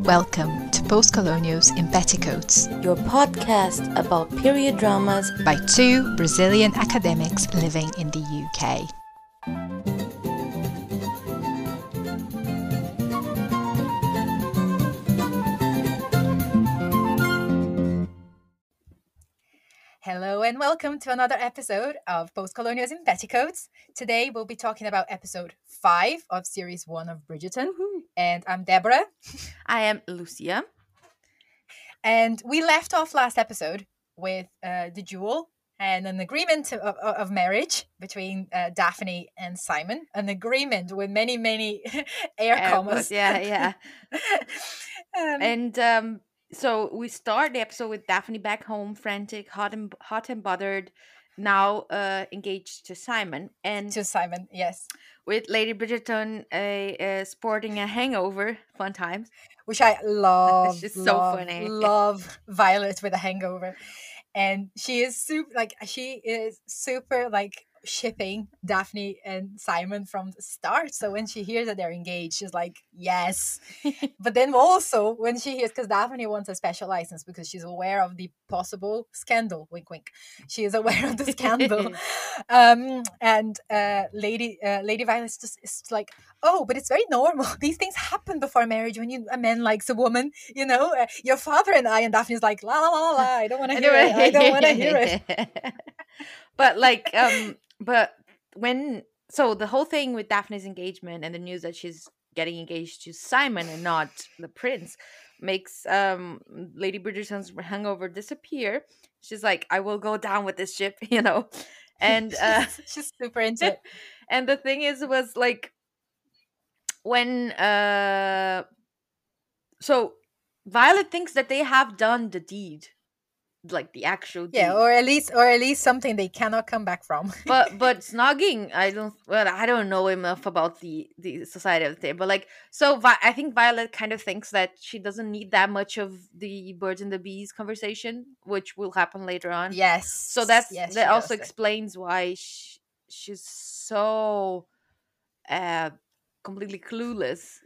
Welcome to Postcolonials in Petticoats, your podcast about period dramas by two Brazilian academics living in the UK. Hello and welcome to another episode of Postcolonials in Petticoats. Today we'll be talking about episode 5 of series 1 of Bridgerton. Woo-hoo. And I'm Deborah. I am Lucia. And we left off last episode with the duel and an agreement of marriage between Daphne and Simon. An agreement with many, many air commas. Yeah. So we start the episode with Daphne back home, frantic, hot and bothered, now engaged to Simon. Yes. With Lady Bridgerton sporting a hangover, fun times. Which I love. It's just so funny. Love Violet with a hangover. And she is super shipping Daphne and Simon from the start. So when she hears that they're engaged, she's like, yes. But then also when she hears, because Daphne wants a special license because she's aware of the possible scandal, wink wink, she is aware of the scandal. Lady Violet's just is like, oh, but it's very normal, these things happen before marriage when a man likes a woman, you know, your father and I. And Daphne's like, la la la la, I don't want to hear it, I don't want to hear it. But the whole thing with Daphne's engagement and the news that she's getting engaged to Simon and not the prince makes Lady Bridgerton's hangover disappear. She's like, I will go down with this ship, you know. And she's super into it. And the thing was when so Violet thinks that they have done the deed. The actual deed. Yeah, or at least something they cannot come back from. but snogging, I don't know enough about the society of the day, I think Violet kind of thinks that she doesn't need that much of the birds and the bees conversation, which will happen later on. Yes. So that also explains why she's so completely clueless,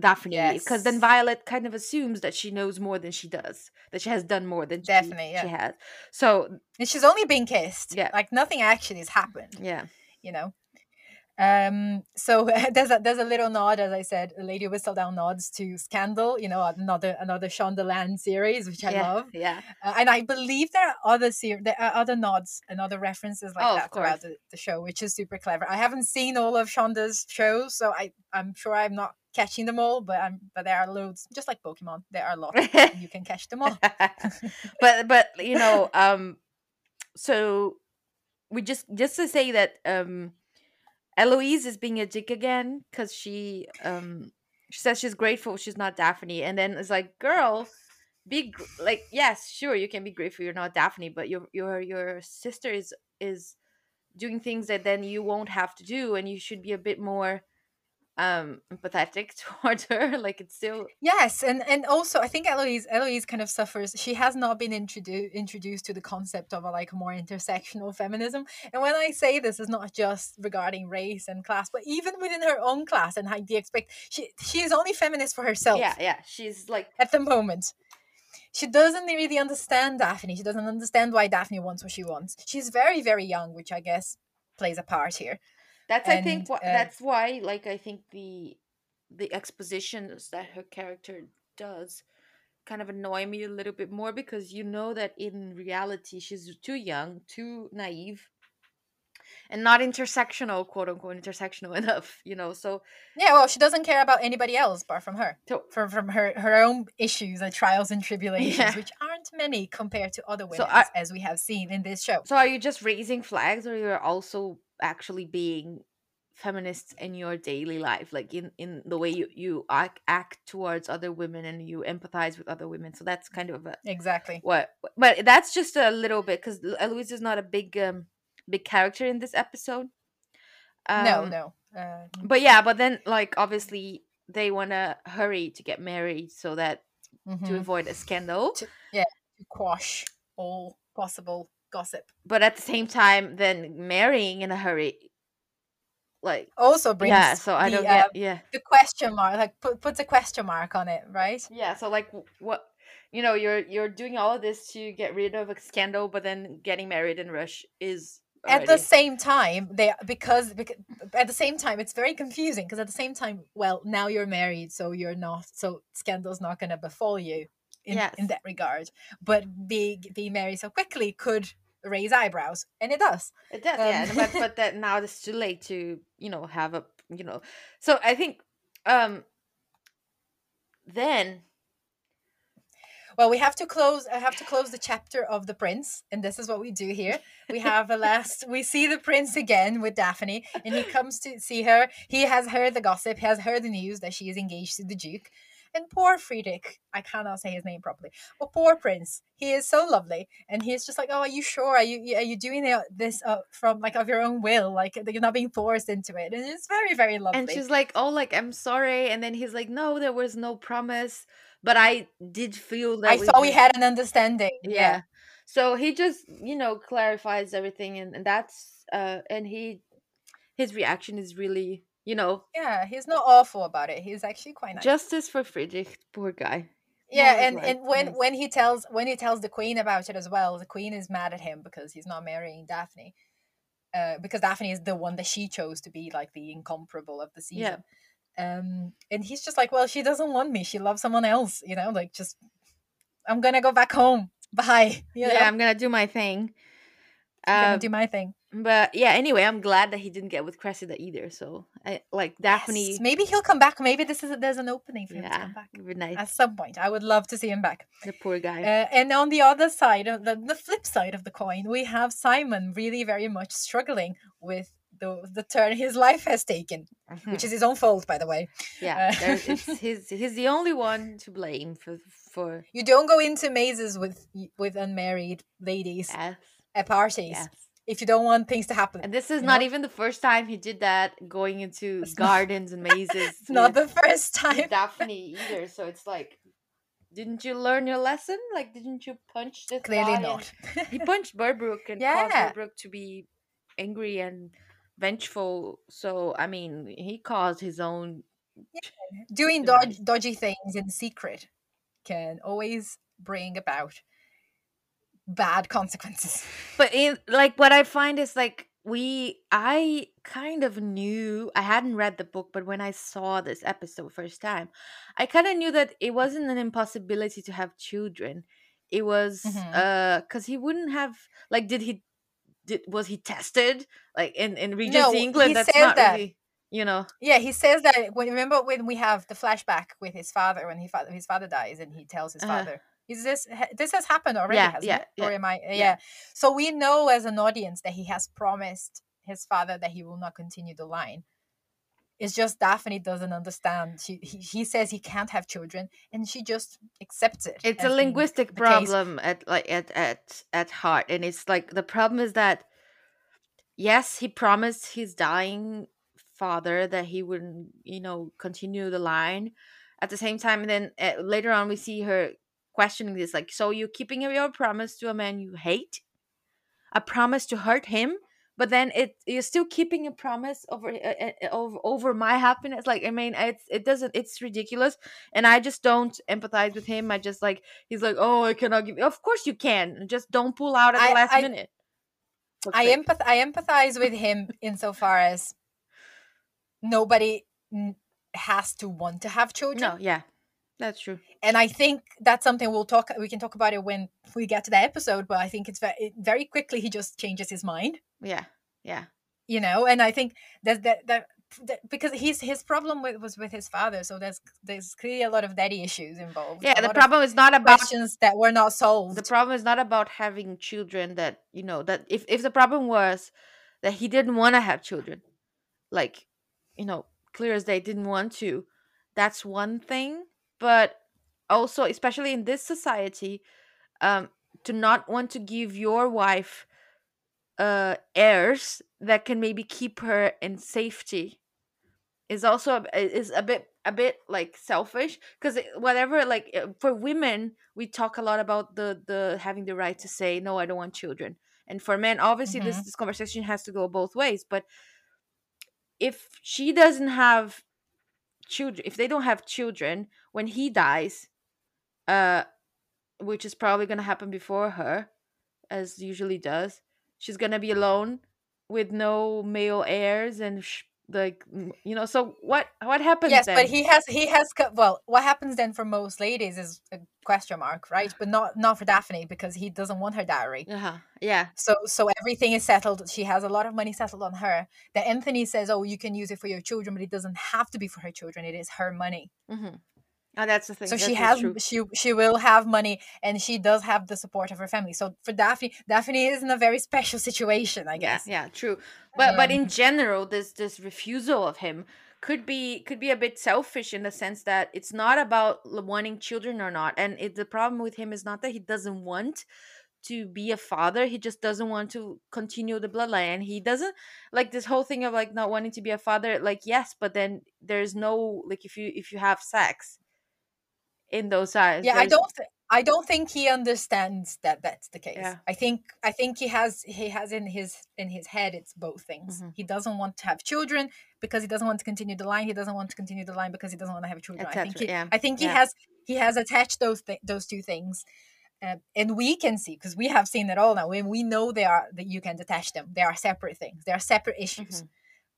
Daphne, because then Violet kind of assumes that she knows more than she does, that she has done more than she has. So, and she's only been kissed. Yeah, nothing actually has happened. Yeah, you know. So there's a little nod, as I said, Lady Whistledown nods to Scandal, you know, another Shondaland series, which I love. Yeah, and I believe there are other nods and other references throughout the show, which is super clever. I haven't seen all of Shonda's shows, so I'm sure I'm not catching them all, but there are loads, just like Pokemon. There are lots, and you can catch them all. but you know, so we just to say that Eloise is being a dick again because she says she's grateful she's not Daphne, and then it's like, girl, yes, sure, you can be grateful you're not Daphne, but your sister is doing things that then you won't have to do, and you should be a bit more empathetic towards her. It's still, yes, and also I think Eloise kind of suffers. She has not been introduced to the concept of a more intersectional feminism. And when I say this, is not just regarding race and class, but even within her own class and how you expect. She is only feminist for herself. Yeah. She's at the moment. She doesn't really understand Daphne. She doesn't understand why Daphne wants what she wants. She's very, very young, which I guess plays a part here. That's why, I think the expositions that her character does kind of annoy me a little bit more, because you know that in reality she's too young, too naive, and not intersectional, quote unquote, intersectional enough, you know. So yeah, well, she doesn't care about anybody else apart from her, from her own issues and trials and tribulations, which aren't many compared to other women, as we have seen in this show. So are you just raising flags, or you're also actually being feminists in your daily life, in the way you act towards other women and you empathize with other women? So that's kind of but that's just a little bit, because Eloise is not a big character in this episode. But then obviously they want to hurry to get married so that to avoid a scandal, to quash all possible gossip. But at the same time, then marrying in a hurry like also brings so I don't get the question mark, like puts a question mark on it, right? Yeah, so like what, you know, you're doing all of this to get rid of a scandal, but then getting married in rush is already... At the same time, because at the same time it's very confusing, because at the same time, well, now you're married, so you're not, so scandal's not going to befall you in that regard, but being married so quickly could raise eyebrows, and it does but that now it's too late to have a so I think then we have to close the chapter of the prince, and this is what we do here. We have a last we see the prince again with Daphne, and he comes to see her. He has heard the gossip, he has heard the news that she is engaged to the Duke. And poor Friedrich, I cannot say his name properly, but poor prince, he is so lovely. And he's just like, oh, are you sure? Are you doing this from like of your own will? Like you're not being forced into it. And it's very, very lovely. And she's like, oh, like, I'm sorry. And then he's like, no, there was no promise. But I did feel that we had an understanding. Yeah. So he just, clarifies everything. And that's, and his reaction is really... he's not awful about it. He's actually quite nice. Justice for Friedrich, poor guy. Yeah, when he tells the queen about it as well, the queen is mad at him because he's not marrying Daphne, because Daphne is the one that she chose to be like the incomparable of the season. Yeah. And he's just like, well, she doesn't want me. She loves someone else. Like just, I'm gonna go back home. Bye. I'm gonna do my thing. But yeah, anyway, I'm glad that he didn't get with Cressida either. So Daphne. Yes, maybe he'll come back. Maybe there's an opening for him to come back. It'd be nice. At some point, I would love to see him back. The poor guy. And on the other side, the flip side of the coin, we have Simon really very much struggling with the turn his life has taken, which is his own fault, by the way. Yeah, he's the only one to blame for. You don't go into mazes with unmarried ladies at parties. Yes. If you don't want things to happen. And this is not even the first time he did that, going into gardens and mazes. It's not the first time. Daphne either. So it's like, didn't you learn your lesson? Like, didn't you punch this Clearly guy? Not. He punched Burbrook and caused Burbrook to be angry and vengeful. So, I mean, he caused his own... Yeah. Doing dodgy things in secret can always bring about bad consequences. But what I find is like I kind of knew, I hadn't read the book, but when I saw this episode first time, I kind of knew that it wasn't an impossibility to have children. It was because he wouldn't have like was he tested like in Regency England? That's not that. Really he says that when we have the flashback with his father when his father dies and he tells his father. Is this has happened already? Hasn't it? Or am I? Yeah. So we know as an audience that he has promised his father that he will not continue the line. It's just Daphne doesn't understand. He says he can't have children, and she just accepts it. It's a linguistic problem at heart, and it's like the problem is that yes, he promised his dying father that he wouldn't, continue the line. At the same time, and then later on, we see her questioning this, like, so you're keeping your promise to a man you hate, a promise to hurt him, but then you're still keeping a promise over my happiness. Like, I mean, it's ridiculous, and I just don't empathize with him. I just like he's like, oh, I cannot give. Of course you can. Just don't pull out at the last minute. I empathize with him insofar as nobody has to want to have children. No, yeah. That's true, and I think that's something we can talk about it when we get to the episode. But I think it's very quickly he just changes his mind. Yeah. And I think that because his problem was with his father, so there's clearly a lot of daddy issues involved. Yeah, the problem is not about questions that were not solved. The problem is not about having children. That that if the problem was that he didn't want to have children, like clear as day didn't want to. That's one thing. But also, especially in this society, to not want to give your wife heirs that can maybe keep her in safety is also a bit like selfish. Because whatever, like for women, we talk a lot about the having the right to say no, I don't want children. And for men, obviously, this conversation has to go both ways. But if she doesn't have children, if they don't have children, when he dies, which is probably going to happen before her, as usually does, she's going to be alone with no male heirs and like, you know, so what happens yes, then? But well, what happens then for most ladies is a question mark, right? But not for Daphne, because he doesn't want her dowry. Uh-huh. Yeah. So everything is settled. She has a lot of money settled on her. That Anthony says, oh, you can use it for your children, but it doesn't have to be for her children. It is her money. Mm-hmm. Oh, that's the thing. So she will have money, and she does have the support of her family. So for Daphne is in a very special situation, I guess. Yeah, true. But in general, this refusal of him could be a bit selfish, in the sense that it's not about wanting children or not. And the problem with him is not that he doesn't want to be a father. He just doesn't want to continue the bloodline. And he doesn't like this whole thing of like not wanting to be a father. Like, yes, but then there's no, like, if you have sex in those eyes. Yeah, I don't think he understands that that's the case. Yeah. I think he has in his head it's both things. Mm-hmm. He doesn't want to have children because he doesn't want to continue the line. He doesn't want to continue the line because he doesn't want to have children. I think he has attached those two things. And we can see, because we have seen it all now, and we know that you can detach them. They are separate things. They are separate issues. Mm-hmm.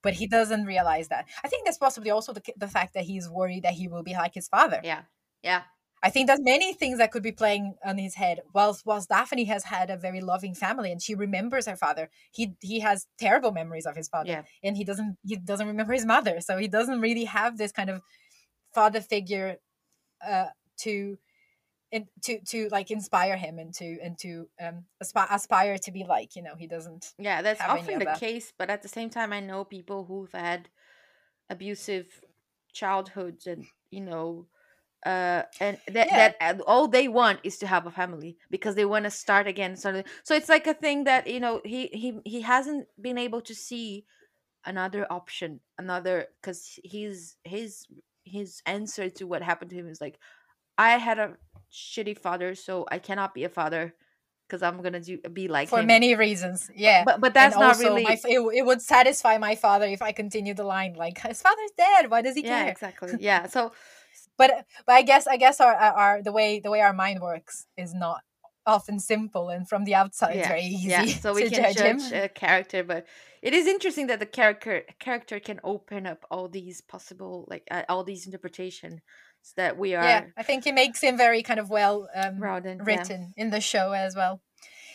But he doesn't realize that. I think that's possibly also the fact that he's worried that he will be like his father. Yeah. Yeah, I think there's many things that could be playing on his head. Whilst Daphne has had a very loving family and she remembers her father, he has terrible memories of his father, and he doesn't remember his mother, so he doesn't really have this kind of father figure to like inspire him and to aspire to be like. You know, he doesn't. Yeah, that's often the case. But at the same time, I know people who've had abusive childhoods, and you know. That all they want is to have a family because they want to start again. So it's like a thing that, you know, he hasn't been able to see another option, because his answer to what happened to him is like, I had a shitty father, so I cannot be a father because I'm gonna be like him. For many reasons, yeah. But that's not really. It would satisfy my father if I continue the line. Like, his father's dead. Why does he care? Yeah, exactly. Yeah, so. But I guess our the way our mind works is not often simple, and from the outside it's very easy. Yeah, so we can judge a character, but it is interesting that the character can open up all these possible, like all these interpretations that we are. Yeah, I think it makes him very kind of well written in the show as well.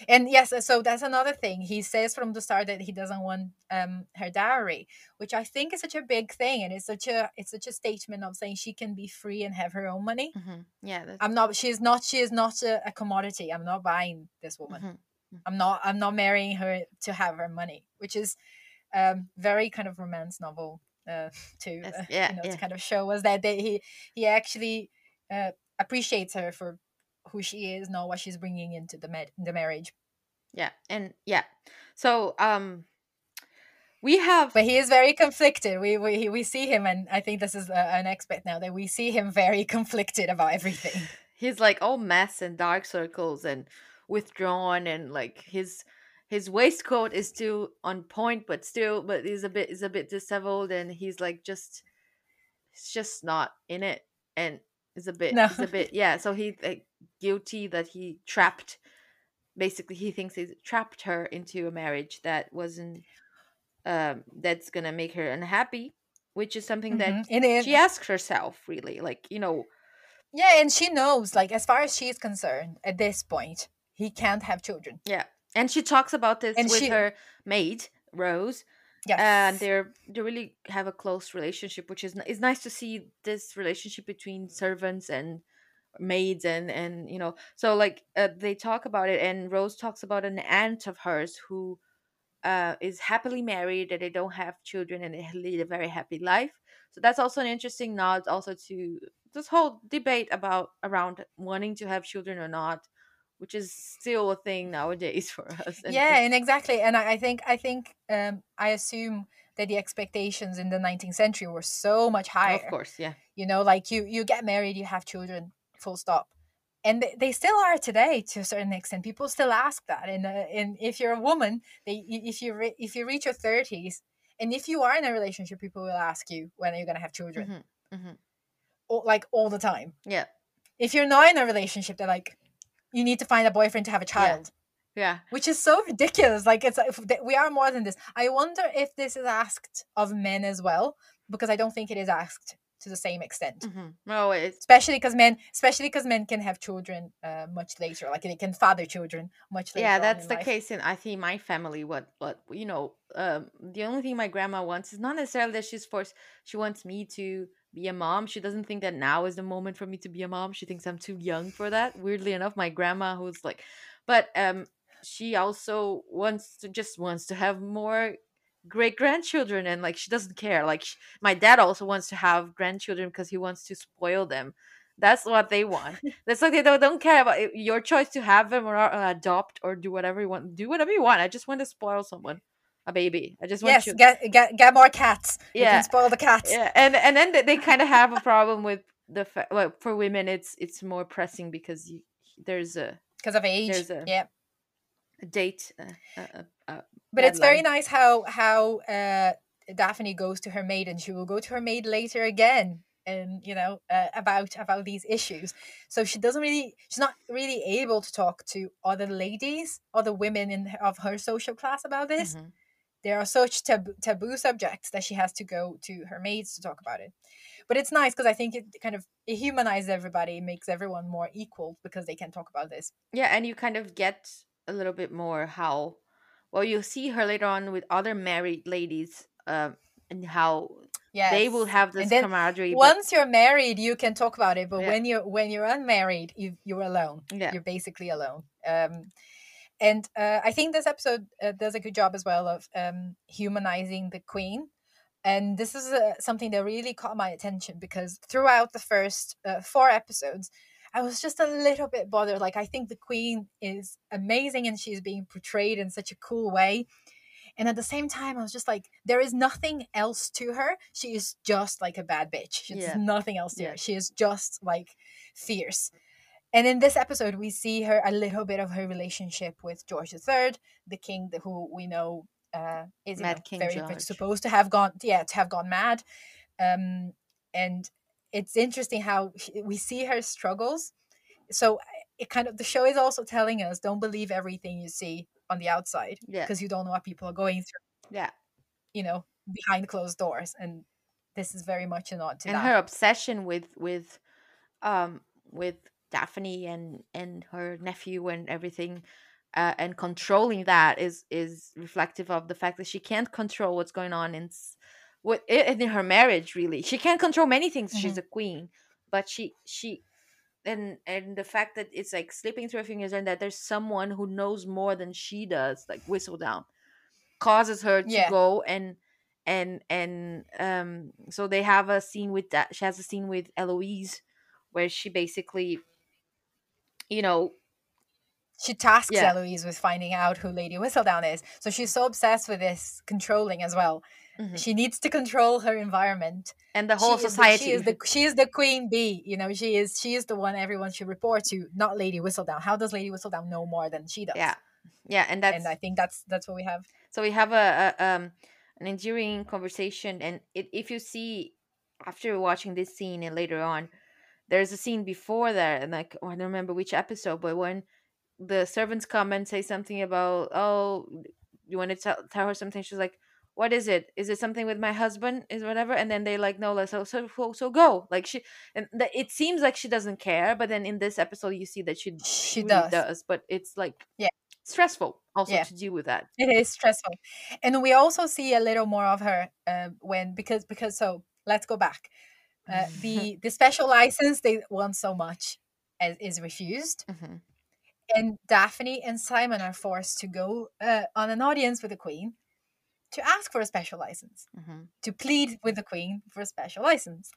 And yes, so that's another thing. He says from the start that he doesn't want her dowry, which I think is such a big thing, and it's such a statement of saying she can be free and have her own money. Mm-hmm. Yeah, she is not a commodity. I'm not buying this woman. Mm-hmm. I'm not marrying her to have her money, which is very kind of romance novel to kind of show us that he actually appreciates her for who she is, not what she's bringing into the marriage. Yeah, and yeah, so we have. But he is very conflicted. We see him, and I think this is an expert now that we see him very conflicted about everything. He's like all mess and dark circles and withdrawn, and like his waistcoat is still on point, but he's a bit disheveled, and he's like it's just not in it, and it's a bit. So he. Like, guilty that he thinks he trapped her into a marriage that wasn't that's gonna make her unhappy, which is something that she asks herself, really, like, you know. Yeah, and she knows, like, as far as she's concerned at this point, he can't have children. Yeah, and she talks about this with her maid Rose. Yes. And they really have a close relationship, which is nice to see, this relationship between servants and maids, and you know, so like they talk about it, and Rose talks about an aunt of hers who is happily married, and they don't have children, and they lead a very happy life. So that's also an interesting nod also to this whole debate around wanting to have children or not, which is still a thing nowadays for us. And exactly, and I think I assume that the expectations in the 19th century were so much higher. Of course, yeah, you know, like you get married, you have children, full stop. And they still are today to a certain extent. People still ask that, and if you're a woman, if you reach your 30s And if you are in a relationship, people will ask you, when are you going to have children? Mm-hmm. Mm-hmm. Or, like, all the time. Yeah. If you're not in a relationship, they're like, you need to find a boyfriend to have a child. Yeah. Which is so ridiculous. Like, it's like, we are more than this. I wonder if this is asked of men as well, because I don't think it is asked to the same extent. Mm-hmm. Oh, especially because men can have children much later. Like, they can father children much later. Yeah, that's the case in, I think, my family. What you know, the only thing my grandma wants is not necessarily that she's forced. She wants me to be a mom. She doesn't think that now is the moment for me to be a mom. She thinks I'm too young for that. Weirdly enough, my grandma, who's like, but she also wants to have more great grandchildren, and like, she doesn't care. Like, my dad also wants to have grandchildren because he wants to spoil them. That's what they want. That's like, they don't care about it. Your choice to have them or adopt or do whatever you want. Do whatever you want. I just want to spoil someone. A baby. I just want you. Get more cats. Yeah. You can spoil the cats. Yeah, and then they kind of have a problem with the fact. Well, for women, it's more pressing because because of age. There's a date. But it's very nice how Daphne goes to her maid, and she will go to her maid later again, and you know about these issues. So she's not really able to talk to other ladies, other women of her social class about this. Mm-hmm. There are such taboo subjects that she has to go to her maids to talk about it. But it's nice because I think it kind of humanizes everybody. It makes everyone more equal because they can talk about this. Yeah, and you kind of get a little bit more how... Well, you'll see her later on with other married ladies and how they will have this camaraderie. Once you're married, you can talk about it. But when you're unmarried, you're alone. Yeah. You're basically alone. And I think this episode does a good job as well of humanizing the queen. And this is something that really caught my attention, because throughout the first 4 episodes, I was just a little bit bothered. Like, I think the queen is amazing and she's being portrayed in such a cool way. And at the same time, I was just like, there is nothing else to her. She is just like a bad bitch. She's nothing else to her. She is just like fierce. And in this episode, we see her a little bit of her relationship with George III, the king who we know is supposed to have gone mad. And it's interesting how we see her struggles. So it kind of, the show is also telling us, don't believe everything you see on the outside, because you don't know what people are going through. Yeah, you know, behind closed doors, and this is very much a nod to that. And her obsession with Daphne and her nephew and everything, and controlling that is reflective of the fact that she can't control what's going on in her marriage. Really, she can't control many things. Mm-hmm. She's a queen, but she and the fact that it's like slipping through her fingers, and that there's someone who knows more than she does, like Whistledown, causes her to go and so they have a scene with that. She has a scene with Eloise, where she basically, you know, she tasks Eloise with finding out who Lady Whistledown is. So she's so obsessed with this controlling as well. Mm-hmm. She needs to control her environment and the whole society. She is the queen bee. You know, she is the one everyone should report to, not Lady Whistledown. How does Lady Whistledown know more than she does? Yeah, and I think that's what we have. So we have an enduring conversation, and if you see after watching this scene and later on. There's a scene before that, and like, I don't remember which episode, but when the servants come and say something about, oh, you want to tell her something? She's like, what is it? Is it something with my husband? Is whatever? And then they like, no, so go. Like it seems like she doesn't care, but then in this episode you see that she really does. But it's like stressful also to deal with that. It is stressful, and we also see a little more of her because let's go back. The special license they want so much is refused. Mm-hmm. And Daphne and Simon are forced to go on an audience with the Queen to ask for a special license, to plead with the Queen for a special license.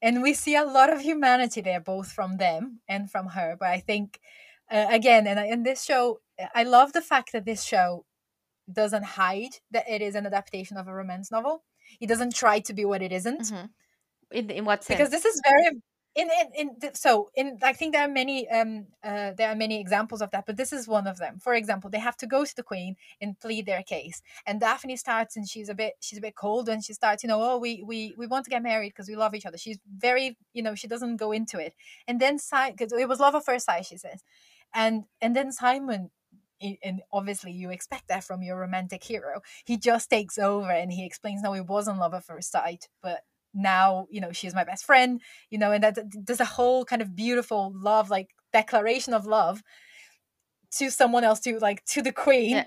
And we see a lot of humanity there, both from them and from her. But I think, again, and this show, I love the fact that this show doesn't hide that it is an adaptation of a romance novel. It doesn't try to be what it isn't. Mm-hmm. In what sense? Because this is very I think there are many examples of that, but this is one of them. For example, they have to go to the Queen and plead their case, and Daphne starts, and she's a bit cold, and she starts, we want to get married because we love each other. She's very, she doesn't go into it, and then because it was love at first sight, she says, and then Simon. And obviously you expect that from your romantic hero. He just takes over and he explains, no, it wasn't love at first sight, but now, she's my best friend, and that there's a whole kind of beautiful love, like declaration of love to someone else, to the Queen, yeah.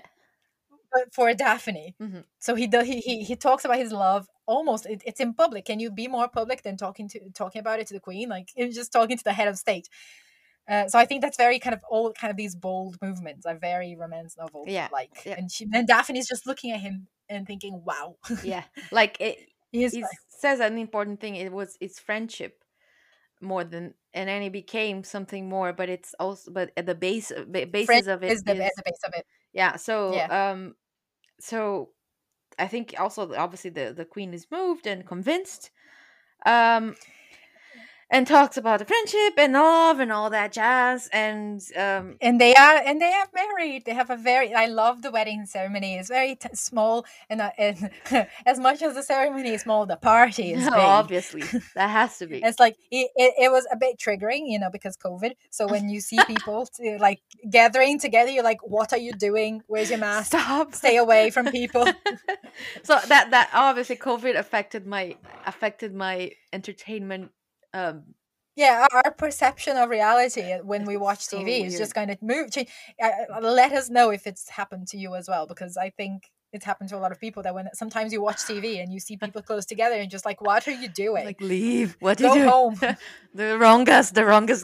But for Daphne. Mm-hmm. So he talks about his love almost, it's in public. Can you be more public than talking about it to the Queen? Like, it was just talking to the head of state. So I think that's very kind of all kind of these bold movements are very romance novel like, yeah. And Daphne's just looking at him and thinking, "Wow, yeah." Like he says an important thing. It's friendship more than, and then it became something more. But it's also, but at the basis of it is the base of it. Yeah. So yeah. So I think also obviously the Queen is moved and convinced. And talks about the friendship and love and all that jazz, and they are married. They have a very. I love the wedding ceremony. It's very small, and as much as the ceremony is small, the party is big. Obviously, that has to be. It's like it was a bit triggering, because COVID. So when you see people like gathering together, you're like, "What are you doing? Where's your mask? Stop! Stay away from people." So that obviously COVID affected my entertainment. Our perception of reality when we watch TV is just going to move, change. Let us know if it's happened to you as well, because I think it's happened to a lot of people that when sometimes you watch TV and you see people close together and just like, what are you doing? Like, leave. What do you do? Go home. The wrongest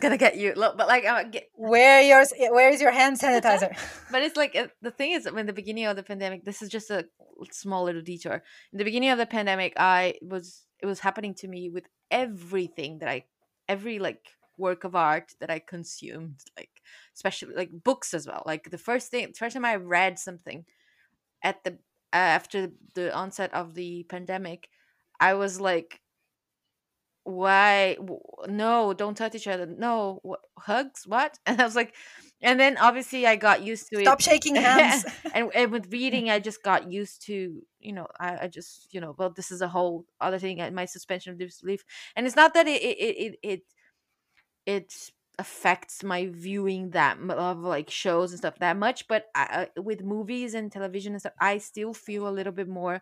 gonna get you. Look, but like, where is your hand sanitizer? But it's like the thing is, in the beginning of the pandemic, this is just a small little detour. In the beginning of the pandemic, it was happening to me with everything that every like work of art that I consumed, like especially like books as well. Like the first time I read something at the after the onset of the pandemic, I was like, why? No, don't touch each other. No, hugs? What? And I was like, and then obviously I got used to it. Stop shaking hands. and with reading, I just got used to, I just, this is a whole other thing. My suspension of disbelief, and it's not that it affects my viewing that of like shows and stuff that much, but with movies and television and stuff, I still feel a little bit more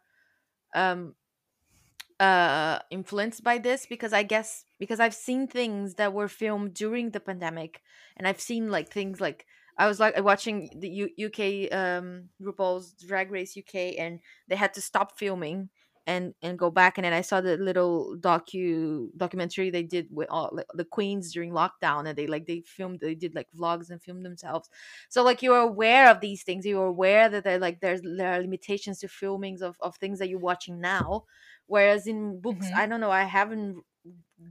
influenced by this, because I guess because I've seen things that were filmed during the pandemic, and I've seen like things like I was like watching the UK RuPaul's Drag Race UK, and they had to stop filming and go back, and then I saw the little documentary they did with all like, the queens during lockdown, and they did vlogs and filmed themselves. So like you're aware of these things, you're aware that there are limitations to filmings of things that you're watching now. Whereas in books, mm-hmm. I don't know, I haven't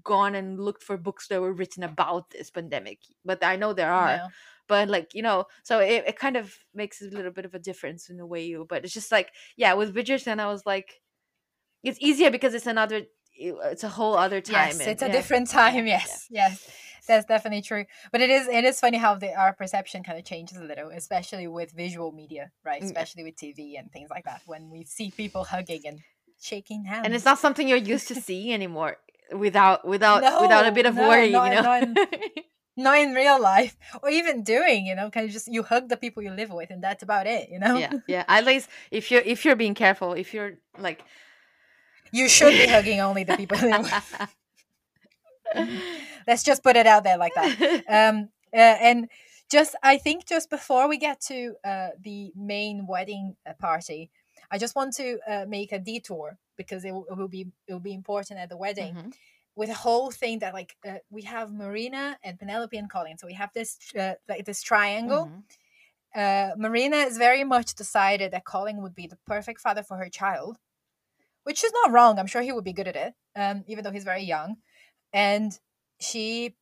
gone and looked for books that were written about this pandemic, but I know there are. Yeah. But like, so it kind of makes a little bit of a difference in a way. But it's just like, yeah, with Bridgerton, I was like, it's easier because it's a whole other time. Yes, it's a different time. Yes. That's definitely true. But it is funny how our perception kind of changes a little, especially with visual media, right? Especially with TV and things like that, when we see people hugging and shaking hands, and it's not something you're used to seeing anymore without a bit of worry, not in real life, or even doing, kind of just you hug the people you live with, and that's about it, yeah. At least if you're being careful, if you're like, you should be hugging only the people you live with. Let's just put it out there like that. And just I think just before we get to the main wedding party, I just want to make a detour, because it will be important at the wedding, mm-hmm. with a whole thing that like we have Marina and Penelope and Colin. So we have this this triangle. Mm-hmm. Marina is very much decided that Colin would be the perfect father for her child, which is not wrong. I'm sure he would be good at it, even though he's very young. And she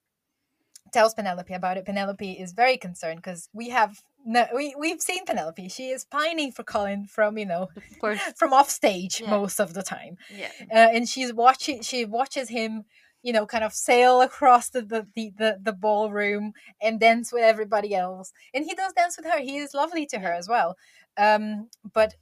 tells Penelope about it. Penelope is very concerned because we've seen Penelope. She is pining for Colin from from off stage most of the time. Yeah, and she watches him, you know, kind of sail across the ballroom and dance with everybody else. And he does dance with her. He is lovely to her as well. But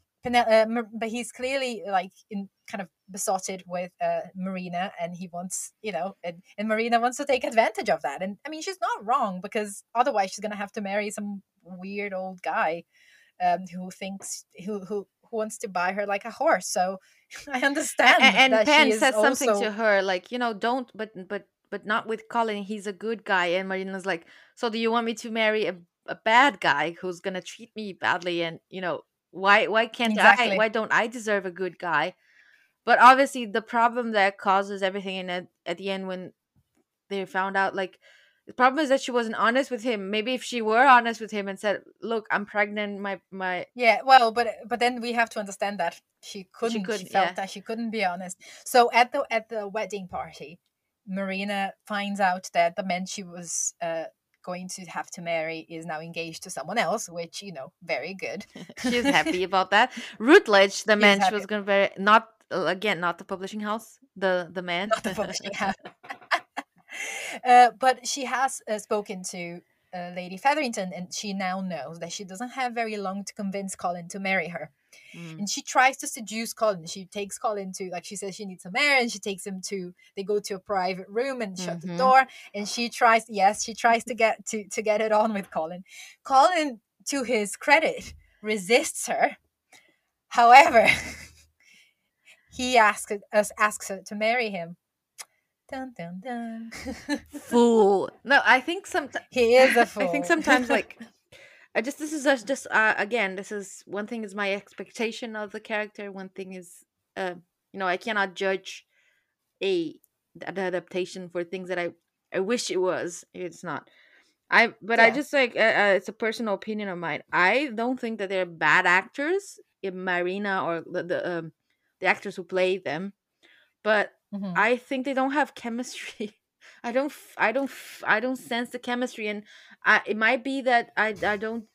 he's clearly like in kind of besotted with Marina, and he wants, you know, and Marina wants to take advantage of that. And I mean, she's not wrong, because otherwise she's going to have to marry some weird old guy who wants to buy her like a horse. So I understand. And Pen says something to her like, you know, don't, but not with Colin. He's a good guy. And Marina's like, so do you want me to marry a bad guy who's going to treat me badly? And, you know, why can't exactly. Why don't I deserve a good guy? But obviously the problem that causes everything, and at the end when they found out, like, the problem is that she wasn't honest with him. Maybe if she were honest with him and said, look, I'm pregnant, my yeah, well, but then we have to understand that she felt that she couldn't be honest. So at the wedding party, Marina finds out that the man she was going to have to marry is now engaged to someone else, which, you know, very good. She's happy about that. Rutledge, the man she was going to marry, not the publishing house, the man. Not the publishing house. But she has spoken to Lady Featherington, and she now knows that she doesn't have very long to convince Colin to marry her. Mm. And she tries to seduce Colin. She takes Colin to, like, she says she needs a man, and she takes him to, they go to a private room and shut the door, and she tries to get it on with Colin. Colin, to his credit, resists her. However, he asks her to marry him. Dun, dun, dun. Fool. No, I think he is a fool. I think sometimes, like, one thing is my expectation of the character. One thing is, you know, I cannot judge an adaptation for things that I wish it was. It's not. I just like, it's a personal opinion of mine. I don't think that they're bad actors in Marina or the actors who play them, but. Mm-hmm. I think they don't have chemistry. I don't sense the chemistry, and it might be that I don't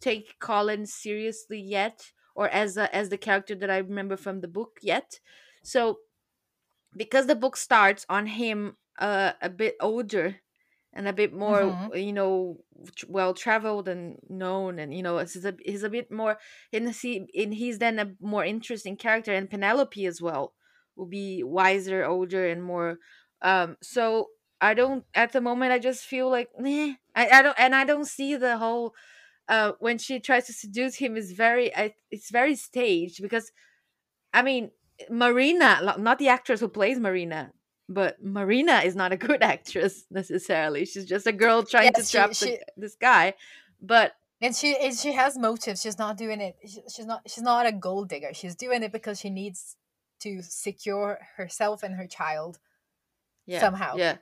take Colin seriously yet, or as the character that I remember from the book yet. So, because the book starts on him a bit older and a bit more, you know, well traveled and known, and you know, he's a bit more, and he's then a more interesting character, and Penelope as well will be wiser, older, and more. So I don't, at the moment, I just feel like, I don't see the whole, when she tries to seduce him it's very staged, because, I mean, Marina, not the actress who plays Marina, but Marina is not a good actress necessarily. She's just a girl trying to trap this guy. But And she has motives. She's not doing it. She's not a gold digger. She's doing it because she needs to secure herself and her child somehow. Yeah.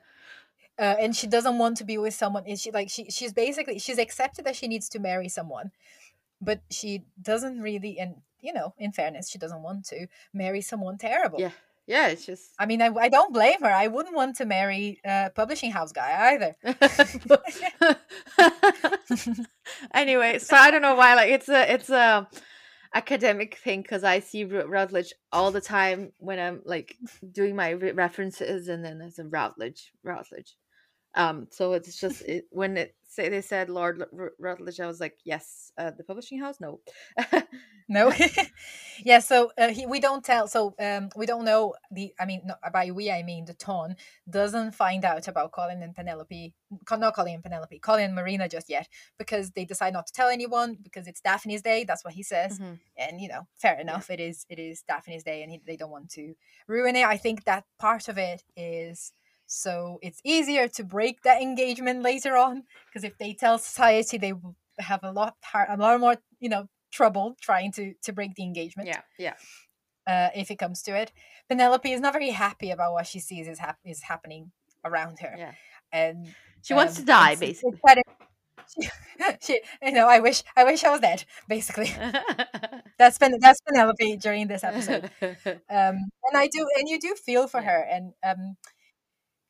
And she doesn't want to be with someone. And she's accepted that she needs to marry someone, but she doesn't really, and you know, in fairness, she doesn't want to marry someone terrible. Yeah. Yeah. It's just, I mean, I don't blame her. I wouldn't want to marry a publishing house guy either. Anyway, so I don't know why, like, it's a academic thing, because I see Routledge all the time when I'm like doing my references, and then it's a Routledge. So it's just when they said Lord Rutledge, I was like, yes, the publishing house, no, no, yeah. So we don't tell. So we don't know the. I mean, no, by we I mean the Ton doesn't find out about Colin and Penelope. Not Colin and Penelope. Colin and Marina just yet, because they decide not to tell anyone, because it's Daphne's day. That's what he says, and you know, fair enough. Yeah. It is Daphne's day, and they don't want to ruin it. I think that part of it is, so it's easier to break that engagement later on, because if they tell society, they will have a lot more, you know, trouble trying to break the engagement. Yeah, yeah. If it comes to it, Penelope is not very happy about what she sees is happening around her, and she wants to die, basically. She, you know, I wish I was dead, basically. That's Penelope during this episode, and you do feel for her, and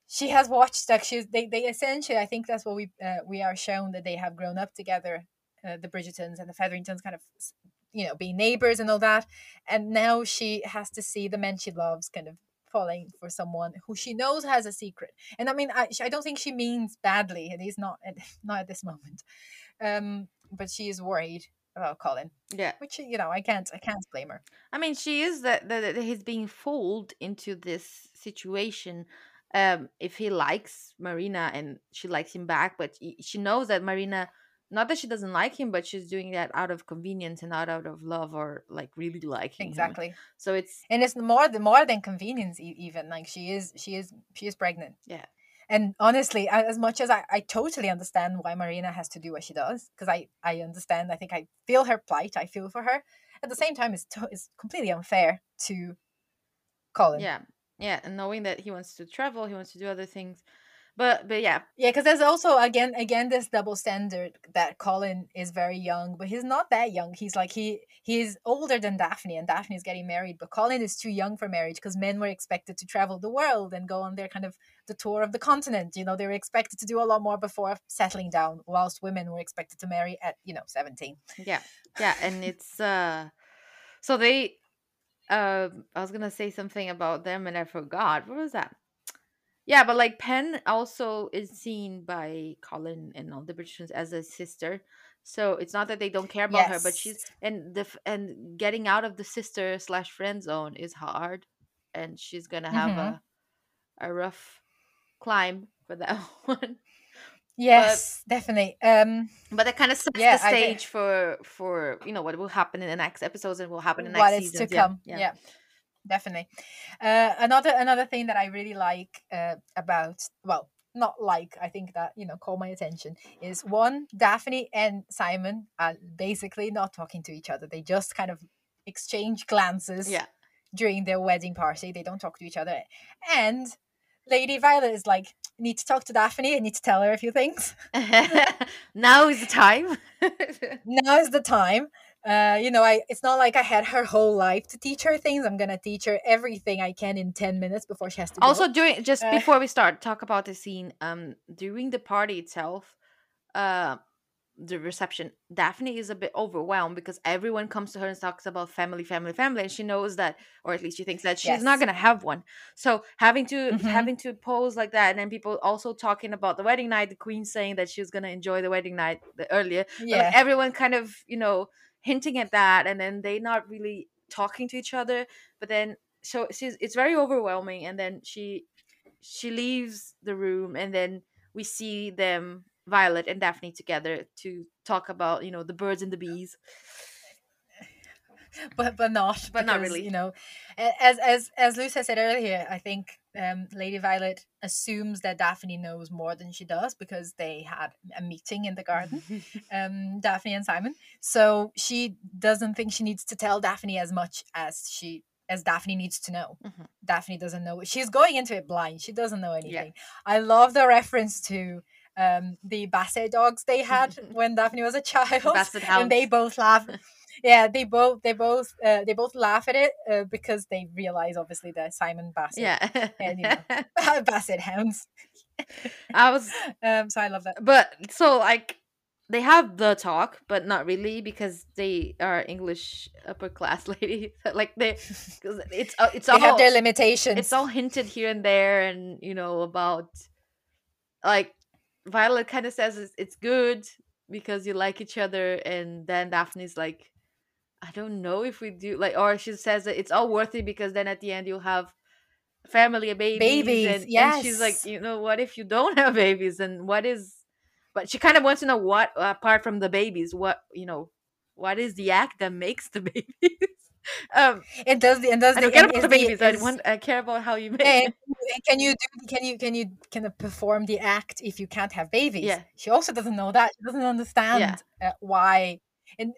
she has watched, like, they essentially, I think that's what we are shown, that they have grown up together, the Bridgertons and the Featheringtons, kind of, you know, being neighbors and all that. And now she has to see the men she loves kind of falling for someone who she knows has a secret. And I mean, I don't think she means badly, at least not at this moment. But she is worried about Colin. Yeah. Which, you know, I can't blame her. I mean, she is that he's being fooled into this situation. If he likes Marina and she likes him back, but she knows that Marina, not that she doesn't like him, but she's doing that out of convenience and not out of love or like really liking him. Exactly. So it's more than convenience even. Like she is pregnant. Yeah. And honestly, as much as I totally understand why Marina has to do what she does, because I understand, I think I feel her plight, I feel for her. At the same time, it's completely unfair to Colin. Yeah, yeah, and knowing that he wants to travel, he wants to do other things, but yeah, yeah, because there's also again this double standard that Colin is very young, but he's not that young. He's like he's older than Daphne, and Daphne is getting married, but Colin is too young for marriage because men were expected to travel the world and go on their kind of the tour of the continent. You know, they were expected to do a lot more before settling down, whilst women were expected to marry at 17. Yeah, yeah, and it's so they. I was gonna say something about them and I forgot. What was that? Yeah, but like Pen also is seen by Colin and all the Bridgertons as a sister, so it's not that they don't care about her, but she's and getting out of the sister/friend zone is hard, and she's gonna have a rough climb for that one. Yes, but definitely. But that kind of sets the stage for what will happen in the next episodes and will happen in the next seasons. What is to come. Yeah, definitely. Another thing that I really like about, well, not like, I think that, caught my attention is one, Daphne and Simon are basically not talking to each other. They just kind of exchange glances during their wedding party. They don't talk to each other. And Lady Violet is like, need to talk to Daphne. I need to tell her a few things. Now is the time. Now is the time. It's not like I had her whole life to teach her things. I'm going to teach her everything I can in 10 minutes before she has to go. Also, before we start, talk about the scene. During the party itself, the reception, Daphne is a bit overwhelmed because everyone comes to her and talks about family, and she knows that, or at least she thinks that she's not gonna have one. So having to pose like that, and then people also talking about the wedding night, the queen saying that she was gonna enjoy the wedding night earlier. Yeah, but like everyone kind of hinting at that, and then they not really talking to each other. But then so it's very overwhelming, and then she leaves the room, and then we see them. Violet and Daphne together to talk about, the birds and the bees. But not really. As Lucia said earlier, I think Lady Violet assumes that Daphne knows more than she does because they had a meeting in the garden, Daphne and Simon. So she doesn't think she needs to tell Daphne as much as Daphne needs to know. Mm-hmm. Daphne doesn't know. She's going into it blind. She doesn't know anything. Yeah. I love the reference to the basset dogs they had when Daphne was a child, basset hounds. And they both laugh. Yeah, they both laugh at it because they realize obviously that Simon Basset, and basset hounds. I was so I love that. But so like they have the talk, but not really because they are English upper class ladies. Like it's all, they have their limitations. It's all hinted here and there, and about like. Violet kind of says it's good because you like each other, and then Daphne's like, I don't know if we do, like, or she says that it's all worth it because then at the end you'll have family, babies, and she's like, what if you don't have babies, and but she kind of wants to know what, apart from the babies, what is the act that makes the babies? I care about how you make it. Can you perform the act if you can't have babies? Yeah. She also doesn't know that. She doesn't understand why. And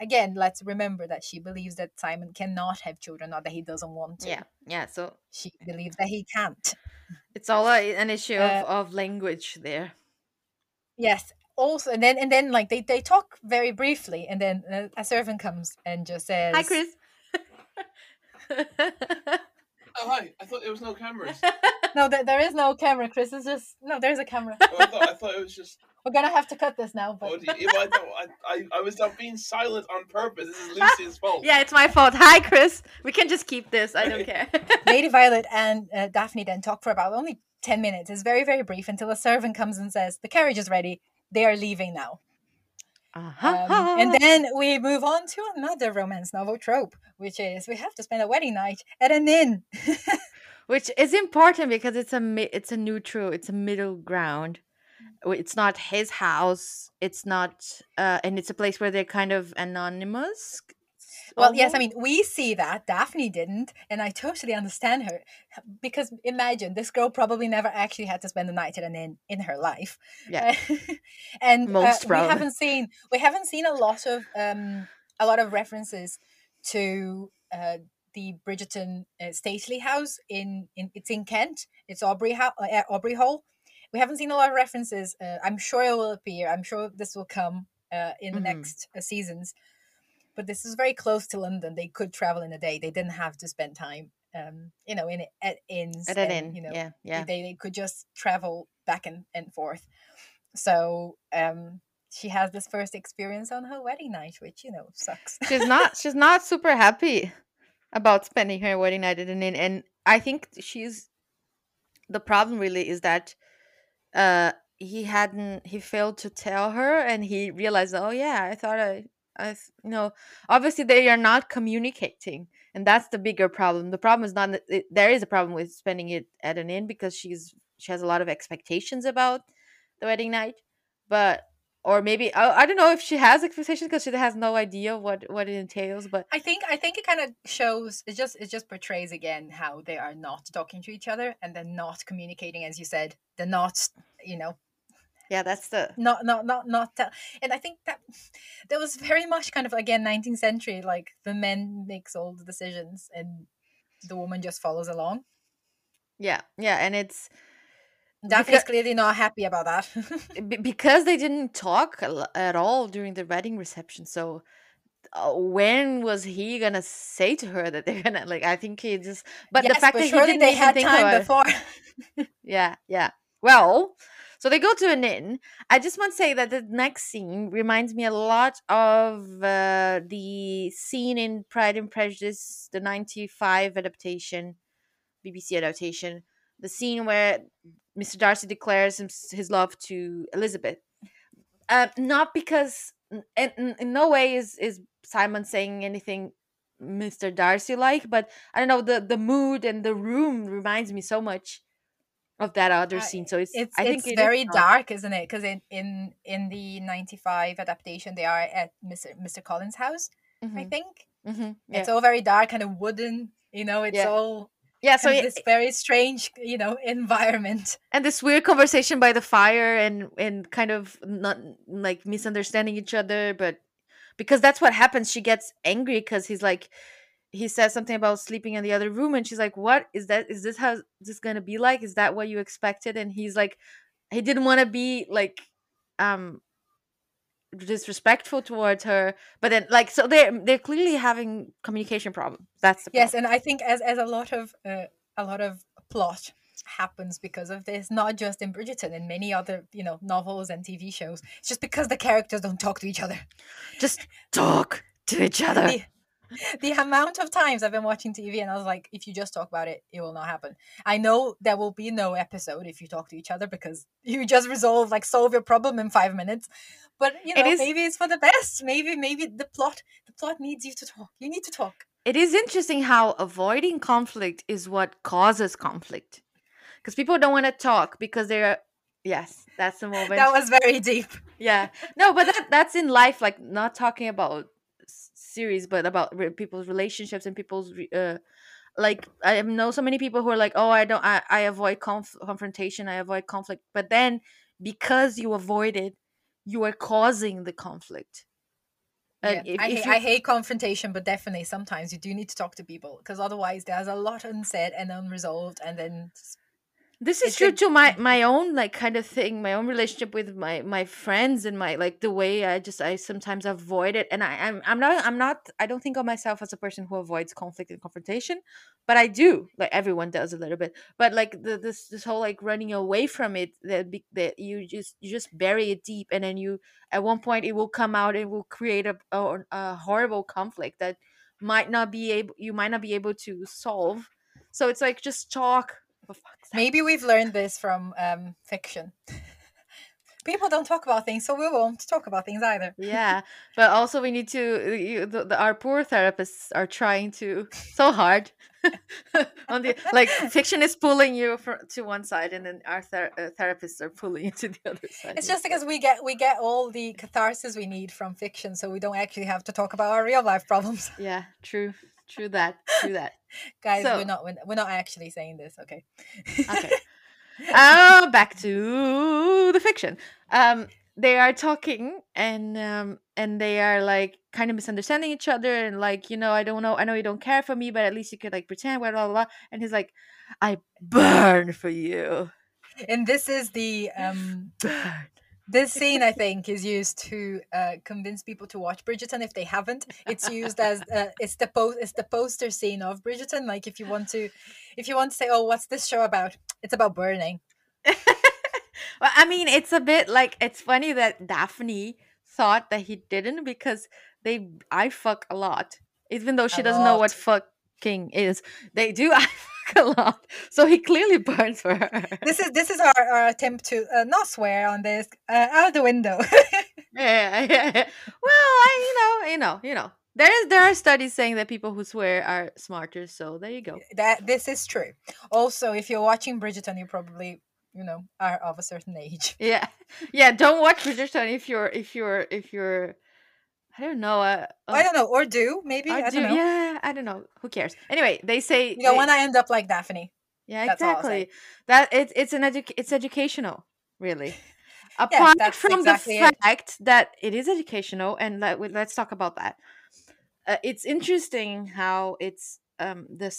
again, let's remember that she believes that Simon cannot have children, not that he doesn't want to. Yeah. So she believes that he can't. It's all an issue of language there. Yes. Also, and then like they talk very briefly, and then a servant comes and just says, "Hi, Chris." Oh, hi! I thought there was no cameras. No, there is no camera, Chris. There's a camera. Oh, I thought it was just. We're going to have to cut this now. But... I was being silent on purpose. This is Lucy's fault. Yeah, it's my fault. Hi, Chris. We can just keep this. I don't care. Lady Violet and Daphne then talk for about only 10 minutes. It's very, very brief until a servant comes and says, the carriage is ready. They are leaving now. And then we move on to another romance novel trope, which is we have to spend a wedding night at an inn. Which is important because it's a neutral, it's a middle ground. It's not his house. It's not, and it's a place where they're kind of anonymous. Well, yes, I mean, we see that. Daphne didn't, and I totally understand her. Because imagine, this girl probably never actually had to spend the night at an inn in her life. Yeah. And we haven't seen a lot of references to the Bridgerton stately house in Kent. It's Aubrey Hall. We haven't seen a lot of references. I'm sure it will appear. I'm sure this will come in the next seasons. But this is very close to London. They could travel in a day. They didn't have to spend time, at inns. At an inn, yeah. They could just travel back and forth. So she has this first experience on her wedding night, which, sucks. She's not super happy about spending her wedding night at an inn. And I think the problem really is that he failed to tell her, and he realized, obviously they are not communicating, and that's the bigger problem. The problem is not that there is a problem with spending it at an inn, because she has a lot of expectations about the wedding night, I don't know if she has expectations because she has no idea what it entails. But I think it kind of shows. It just portrays again how they are not talking to each other and they're not communicating, as you said. They're not, Yeah, that's the not. And I think that there was very much kind of again 19th century, like the men makes all the decisions and the woman just follows along. Yeah, and it's. Daphne's clearly not happy about that. Because they didn't talk at all during the wedding reception. So when was he going to say to her that they're going to, I think he just... But yes, the fact that surely they had time before. Yeah. Well, so they go to an inn. I just want to say that the next scene reminds me a lot of the scene in Pride and Prejudice, the 95 adaptation, BBC adaptation. The scene where Mr. Darcy declares his love to Elizabeth. Not because... in no way is Simon saying anything Mr. Darcy-like, but I don't know, the mood and the room reminds me so much of that other scene. So I think it's very dark, isn't it? Because in the 95 adaptation, they are at Mr. Colin's house, I think. Mm-hmm. Yeah. It's all very dark, kind of wooden. It's all... Yeah, so this very strange, environment, and this weird conversation by the fire, and kind of not like misunderstanding each other, but because that's what happens, she gets angry because he's like, he says something about sleeping in the other room, and she's like, "What is that? Is this how this gonna be like? Is that what you expected?" And he's like, he didn't want to be like, disrespectful towards her, but then so they're clearly having communication problems. That's the problem. Yes, and I think as a lot of plot happens because of this, not just in Bridgerton and many other novels and TV shows. It's just because the characters don't talk to each other. Just talk to each other. The amount of times I've been watching TV and I was like, if you just talk about it, it will not happen. I know there will be no episode if you talk to each other, because you just solve your problem in 5 minutes. But maybe it's for the best. Maybe the plot needs you to talk. You need to talk. It is interesting how avoiding conflict is what causes conflict, because people don't want to talk because they're... Yes, that's the moment. That was very deep. Yeah, no, but that's in life. Like, not talking about series, but about people's relationships and people's I know so many people who are like, I avoid confrontation, I avoid conflict, but then because you avoid it, you are causing the conflict. I hate confrontation, but definitely sometimes you do need to talk to people, because otherwise there's a lot unsaid and unresolved, and then This is true to my own like kind of thing, my own relationship with my friends and my like the way I sometimes avoid it. And I don't think of myself as a person who avoids conflict and confrontation, but I do. Like everyone does a little bit. But like this whole like running away from it that you just bury it deep, and then you at one point it will come out and will create a horrible conflict that you might not be able to solve. So it's like just talk. Maybe we've learned this from fiction. People don't talk about things, so we won't talk about things either. Yeah, but also we need to. Our poor therapists are trying to so hard. On the like, fiction is pulling you to one side, and then our therapists are pulling you to the other side. It's just because we get all the catharsis we need from fiction, so we don't actually have to talk about our real life problems. Yeah, true. True that. Guys, so, we're not actually saying this, okay? Okay. Back to the fiction. They are talking and they are like kind of misunderstanding each other and like, you know, I don't know, I know you don't care for me, but at least you could like pretend, blah, blah, blah. And he's like, I burn for you. And this is the burn. This scene, I think, is used to convince people to watch Bridgerton if they haven't. It's used as it's the poster scene of Bridgerton. Like if you want to say, oh, what's this show about? It's about burning. Well, I mean, it's a bit like, it's funny that Daphne thought that he didn't, because I fuck a lot, even though she doesn't know what fucking is. They do. A lot, so he clearly burns for her. This is our attempt to not swear on this out of the window. Yeah. Well, I there are studies saying that people who swear are smarter. So there you go. This is true. Also, if you're watching Bridgerton, you probably are of a certain age. Yeah. Don't watch Bridgerton if you're. I don't know, or do maybe? I don't know. Yeah, I don't know. Who cares? Anyway, they say when I end up like Daphne. Yeah, exactly. That it's educational, really. Apart from the fact that it is educational, and let's talk about that. It's interesting how it's the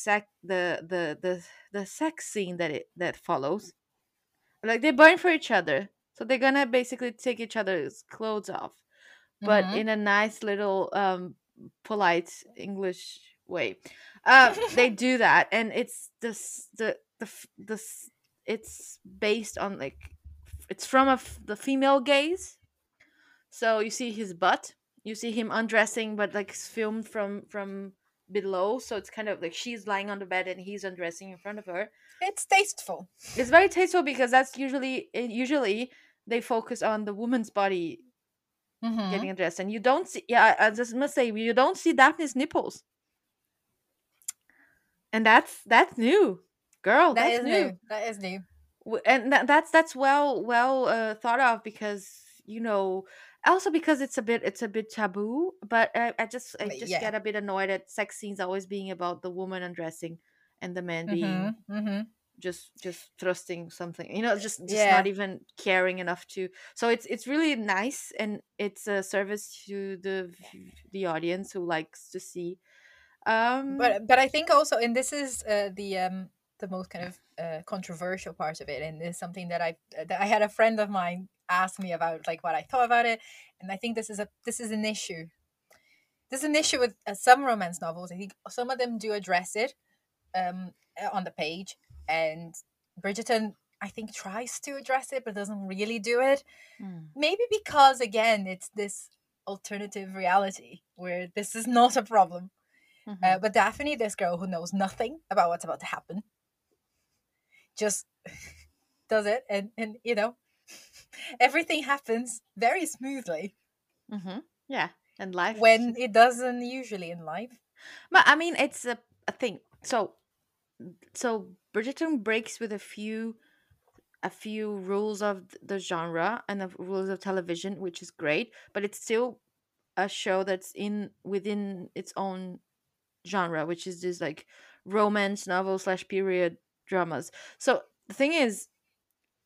sex scene that follows. Like they burn for each other, so they're gonna basically take each other's clothes off. But in a nice little polite English way, they do that, and it's it's based on like it's from the female gaze. So you see his butt, you see him undressing, but like filmed from below. So it's kind of like she's lying on the bed and he's undressing in front of her. It's tasteful. It's very tasteful because that's usually they focus on the woman's body. Mm-hmm. Getting dressed, and you don't see. Yeah, I just must say you don't see Daphne's nipples, and that's new, girl. That is new. That is new, and that's well thought of because also because it's a bit taboo. But I just get a bit annoyed at sex scenes always being about the woman undressing and the man being just thrusting something, not even caring enough to. So it's really nice, and it's a service to the audience who likes to see. But I think also, and this is the most kind of controversial part of it, and it's something that I had a friend of mine ask me about, like what I thought about it, and I think this is an issue. This is an issue with some romance novels. I think some of them do address it on the page. And Bridgerton, I think, tries to address it, but doesn't really do it. Mm. Maybe because, again, it's this alternative reality where this is not a problem. Mm-hmm. But Daphne, this girl who knows nothing about what's about to happen, just does it. And everything happens very smoothly. Mm-hmm. Yeah. And life. When it doesn't usually in life. But, I mean, it's a thing. So Bridgerton breaks with a few rules of the genre and the rules of television, which is great, but it's still a show that's within its own genre, which is this like romance novel / period dramas. So the thing is,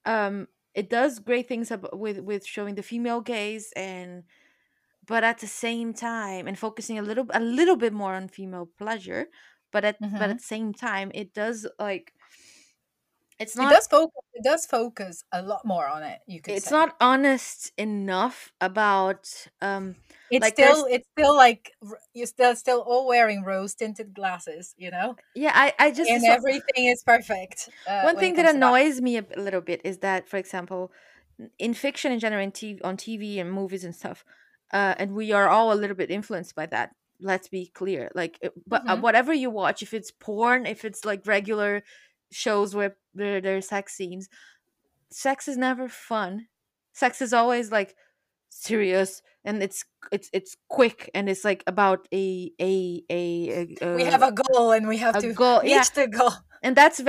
it does great things with showing the female gaze, but at the same time, and focusing a little bit more on female pleasure. But at the same time, it does like It's not. It does focus a lot more on it. You could. It's say. Not honest enough about. It's like still. It's still like you're still all wearing rose tinted glasses. You know. Yeah, I just. And everything is perfect. One thing that annoys me a little bit is that, for example, in fiction in general, on TV and movies and stuff, and we are all a little bit influenced by that. Let's be clear, like, but whatever you watch, if it's porn, if it's like regular shows where there are sex scenes, sex is never fun. Sex is always like serious, and it's quick, and it's like about a we have a goal, and we have to reach the goal. And that's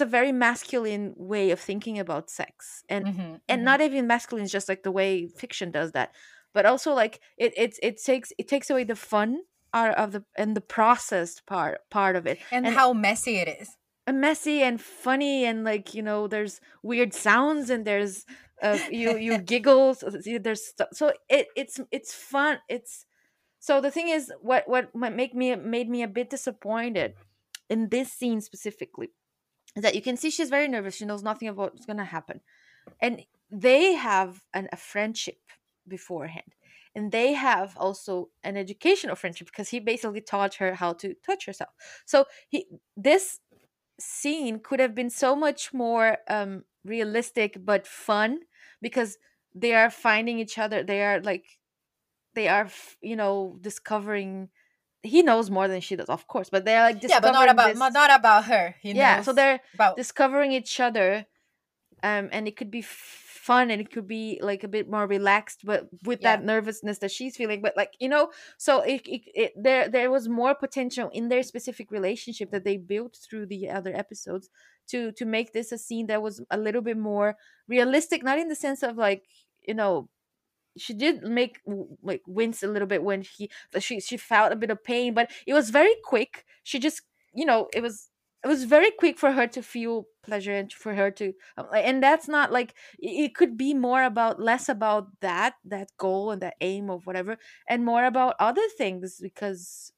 a very masculine way of thinking about sex, and not even masculine, it's just like the way fiction does that. But also, like, it takes away the fun out of the processed part of it, and how messy it is, and messy and funny, and like, you know, there's weird sounds, and there's you giggle. So it's fun. It's so the thing is what made me a bit disappointed in this scene specifically is that you can see she's very nervous. She knows nothing about what's gonna happen, and they have a friendship beforehand, and they have also an educational friendship, because he basically taught her how to touch herself. So this scene could have been so much more realistic but fun, because they are finding each other, they are you know, discovering. He knows more than she does, of course, but they're like discovering, but not about her, you know. Yeah, so they're discovering each other, and it could be fun, and it could be like a bit more relaxed, but with that nervousness that she's feeling, but like, you know, so there was more potential in their specific relationship that they built through the other episodes to make this a scene that was a little bit more realistic, not in the sense of, like, you know, she did make like wince a little bit when she felt a bit of pain, but it was very quick. She just, you know, it was very quick for her to feel pleasure, and for her to, and that's not like, it could be more about, less about that goal and that aim of whatever, and more about other things, because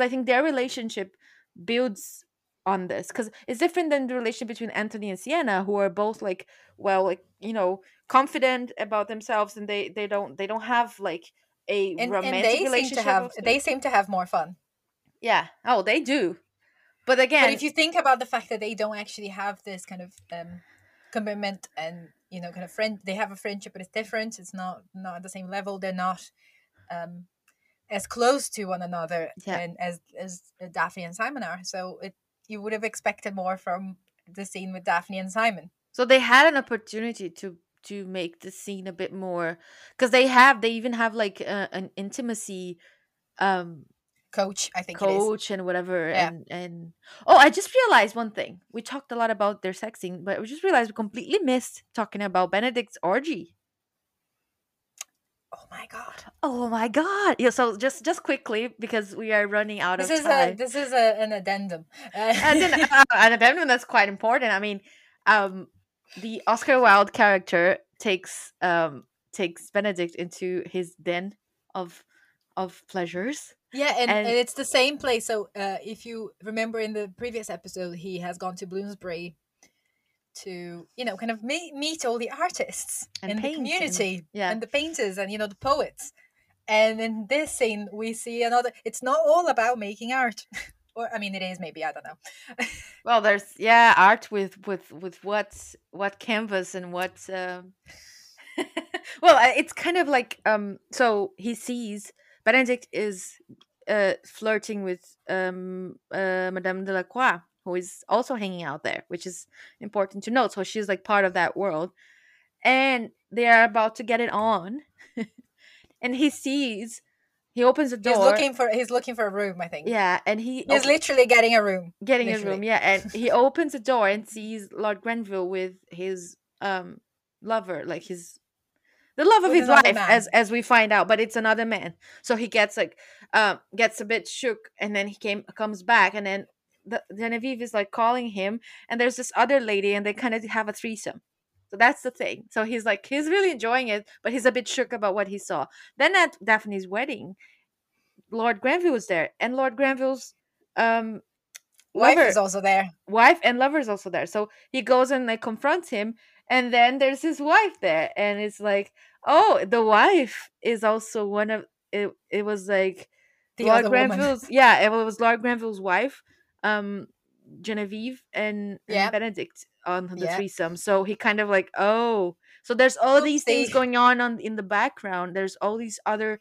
I think their relationship builds on this, because it's different than the relationship between Anthony and Sienna, who are both like, well, like, you know, confident about themselves, and they don't have like a romantic relationship. They seem to have more fun. Yeah. Oh, they do. But again, if you think about the fact that they don't actually have this kind of commitment, and, you know, kind of friend, they have a friendship, but it's different. It's not at the same level. They're not as close to one another and as Daphne and Simon are. So you would have expected more from the scene with Daphne and Simon. So they had an opportunity to make the scene a bit more, because they even have like an intimacy. Coach, I think. Coach and whatever, and oh, I just realized one thing. We talked a lot about their sex scene, but we just realized we completely missed talking about Benedict's orgy. Oh my god! Yeah, so just quickly, because we are running out of time. This is an addendum. An addendum that's quite important. I mean, the Oscar Wilde character takes Benedict into his den of pleasures. Yeah, and it's the same place. So if you remember in the previous episode, he has gone to Bloomsbury to, you know, kind of meet all the artists in the community and the painters and, you know, the poets. And in this scene, we see another. It's not all about making art. Or, I mean, it is, maybe, I don't know. Well, there's, art with what canvas and what... Well, it's kind of like... so he sees... Benedict is flirting with Madame Delacroix, who is also hanging out there, which is important to note. So she's like part of that world. And they are about to get it on. And he opens the door. He's looking for a room, I think. Yeah. And he's literally getting a room. And he opens the door and sees Lord Granville with his lover, like his... the love of his life, as we find out, but it's another man. So he gets like gets a bit shook, and then comes back, and then Genevieve is like calling him, and there's this other lady, and they kind of have a threesome. So that's the thing. So he's like, he's really enjoying it, but he's a bit shook about what he saw. Then at Daphne's wedding, Lord Granville was there, and Lord Granville's Wife lover. Is also there. Wife and lover is also there. So he goes and like confronts him, and then there's his wife there, and it's like, oh, the wife is also one of it. It was like the Lord Granville's woman. Yeah, it was Lord Granville's wife, Genevieve and Benedict on the threesome. So he kind of like, oh, so there's all these things going on in the background. There's all these other,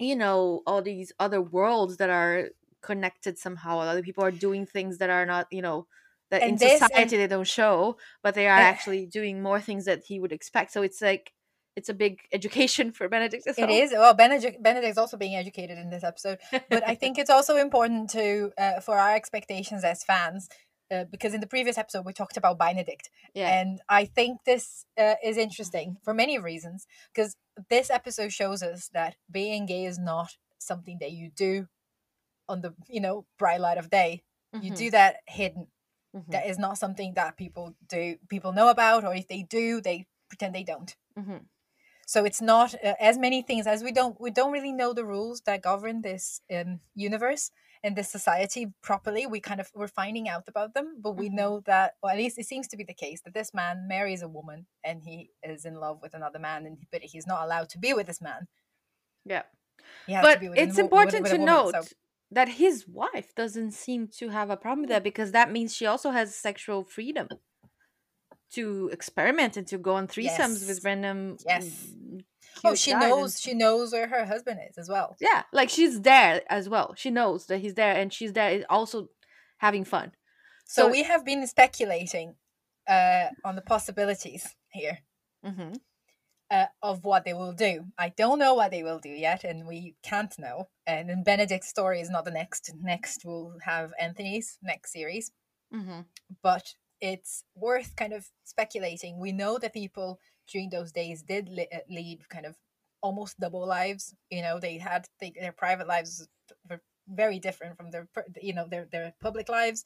you know, all these other worlds that are connected somehow. A lot of people are doing things that are not, you know, that and in society they don't show, but they are actually doing more things that he would expect. So it's like, it's a big education for Benedict as well. It is. Well, Benedict's also being educated in this episode. But I think it's also important to for our expectations as fans, because in the previous episode we talked about Benedict. Yeah. And I think this is interesting for many reasons, because this episode shows us that being gay is not something that you do on the, you know, bright light of day. Mm-hmm. You do that hidden. Mm-hmm. That is not something that people know about, or if they do, they pretend they don't. Mm-hmm. So it's not as many things as we don't really know the rules that govern this universe and this society properly. We're finding out about them, but we know that, or at least it seems to be the case, that this man marries a woman and he is in love with another man, but he's not allowed to be with this man. Yeah, but it's important to note that his wife doesn't seem to have a problem with that, because that means she also has sexual freedom to experiment and to go on threesomes with random. Yes. Oh, she knows. She knows where her husband is as well. Yeah, like she's there as well. She knows that he's there, and she's there also having fun. So we have been speculating on the possibilities here of what they will do. I don't know what they will do yet, and we can't know. And then Benedict's story is not the next. Next, we'll have Anthony's next series, but it's worth kind of speculating. We know that people during those days did lead kind of almost double lives. You know, they had their private lives were very different from their public lives.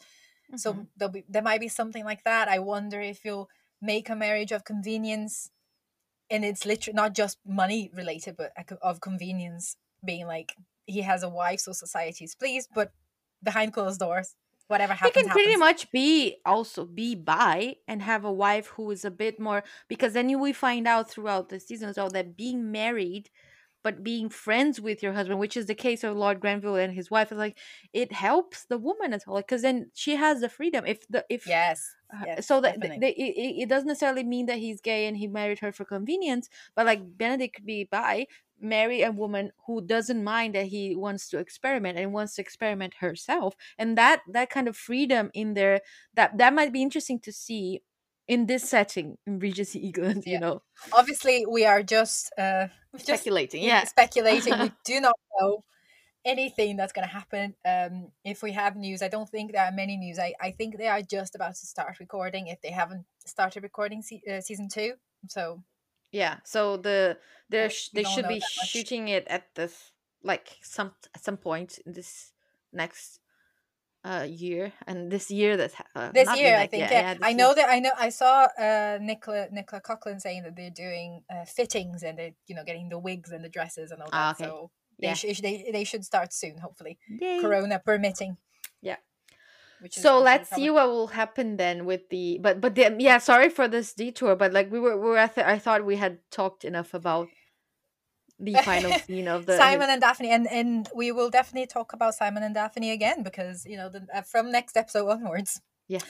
Mm-hmm. So there might be something like that. I wonder if you'll make a marriage of convenience, and it's literally not just money related, but of convenience, being like, he has a wife, so society's pleased, but behind closed doors, whatever happens. You can pretty much be bi and have a wife who is a bit more, because then we find out throughout the season as well that being married but being friends with your husband, which is the case of Lord Granville and his wife, is like, it helps the woman as well, because then she has the freedom. So that it doesn't necessarily mean that he's gay and he married her for convenience, but like Benedict could be bi, marry a woman who doesn't mind that he wants to experiment and wants to experiment herself, and that kind of freedom in there that might be interesting to see in this setting in Regency England. You know, obviously we are just speculating. We do not know anything that's going to happen. If we have news, I don't think there are many news. I think they are just about to start recording, if they haven't started recording season 2. So yeah, so they should be shooting it at this, like, some point in this next year, and this year that's this year, I think. Yeah, I know that. I know. I saw Nicola Coughlin saying that they're doing fittings, and they're, you know, getting the wigs and the dresses and all that. Okay. So they should start soon, hopefully. Yay. Corona permitting. Yeah. So let's see what will happen then with the sorry for this detour, but like I thought we had talked enough about the final scene of the Simon and Daphne, and we will definitely talk about Simon and Daphne again, because, you know, from next episode onwards. Yeah.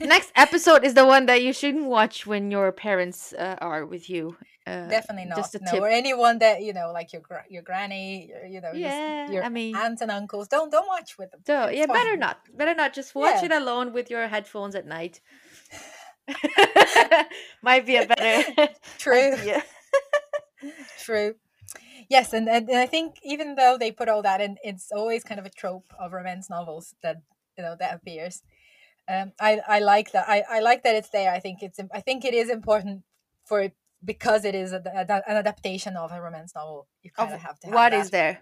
Next episode is the one that you shouldn't watch when your parents are with you. Definitely not. Just a tip. Or anyone that, you know, like your granny, your aunts and uncles. Don't watch with them. So, yeah, better not. Better not. Just watch it alone with your headphones at night. Might be a better true. Yeah. True. Yes, and I think even though they put all that in, it's always kind of a trope of romance novels that, you know, that appears. I like that. I like that it's there. I think it is important because it is an adaptation of a romance novel. You kind of have to. What is there?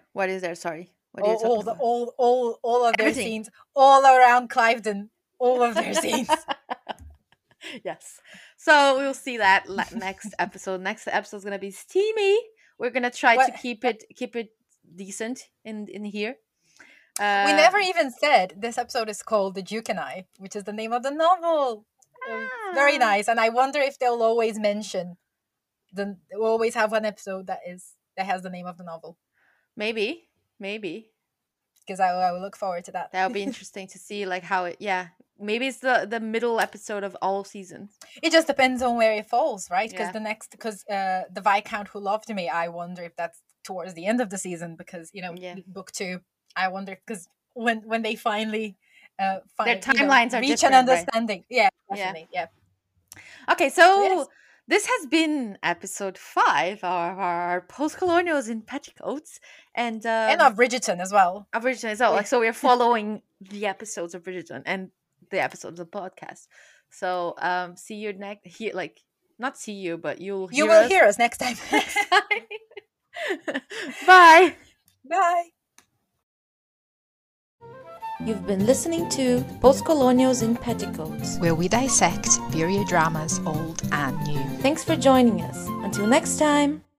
Sorry. What are you talking about? All of their scenes, all around Cliveden, all of their scenes. Yes. So we'll see that next episode. Next episode is gonna be steamy. We're gonna try to keep it decent in here. We never even said this episode is called The Duke and I, which is the name of the novel. Very nice. And I wonder if they'll always mention, they'll always have one episode that has the name of the novel. Maybe. Because I will look forward to that. That'll be interesting to see like how it, yeah. Maybe it's the middle episode of all seasons. It just depends on where it falls, right? Because The Viscount Who Loved Me, I wonder if that's towards the end of the season because, book two, I wonder because when they finally their timelines are reach an understanding. Right? Yeah, definitely. Yeah. Okay, so this has been episode 5 of our post-colonials in petticoats and of Bridgerton as well. Of Bridgerton as well. Like, so we're following the episodes of Bridgerton and the episodes of the podcast. So see you next. Hear us next time. Bye. You've been listening to Postcolonials in Petticoats, where we dissect period dramas, old and new. Thanks for joining us. Until next time.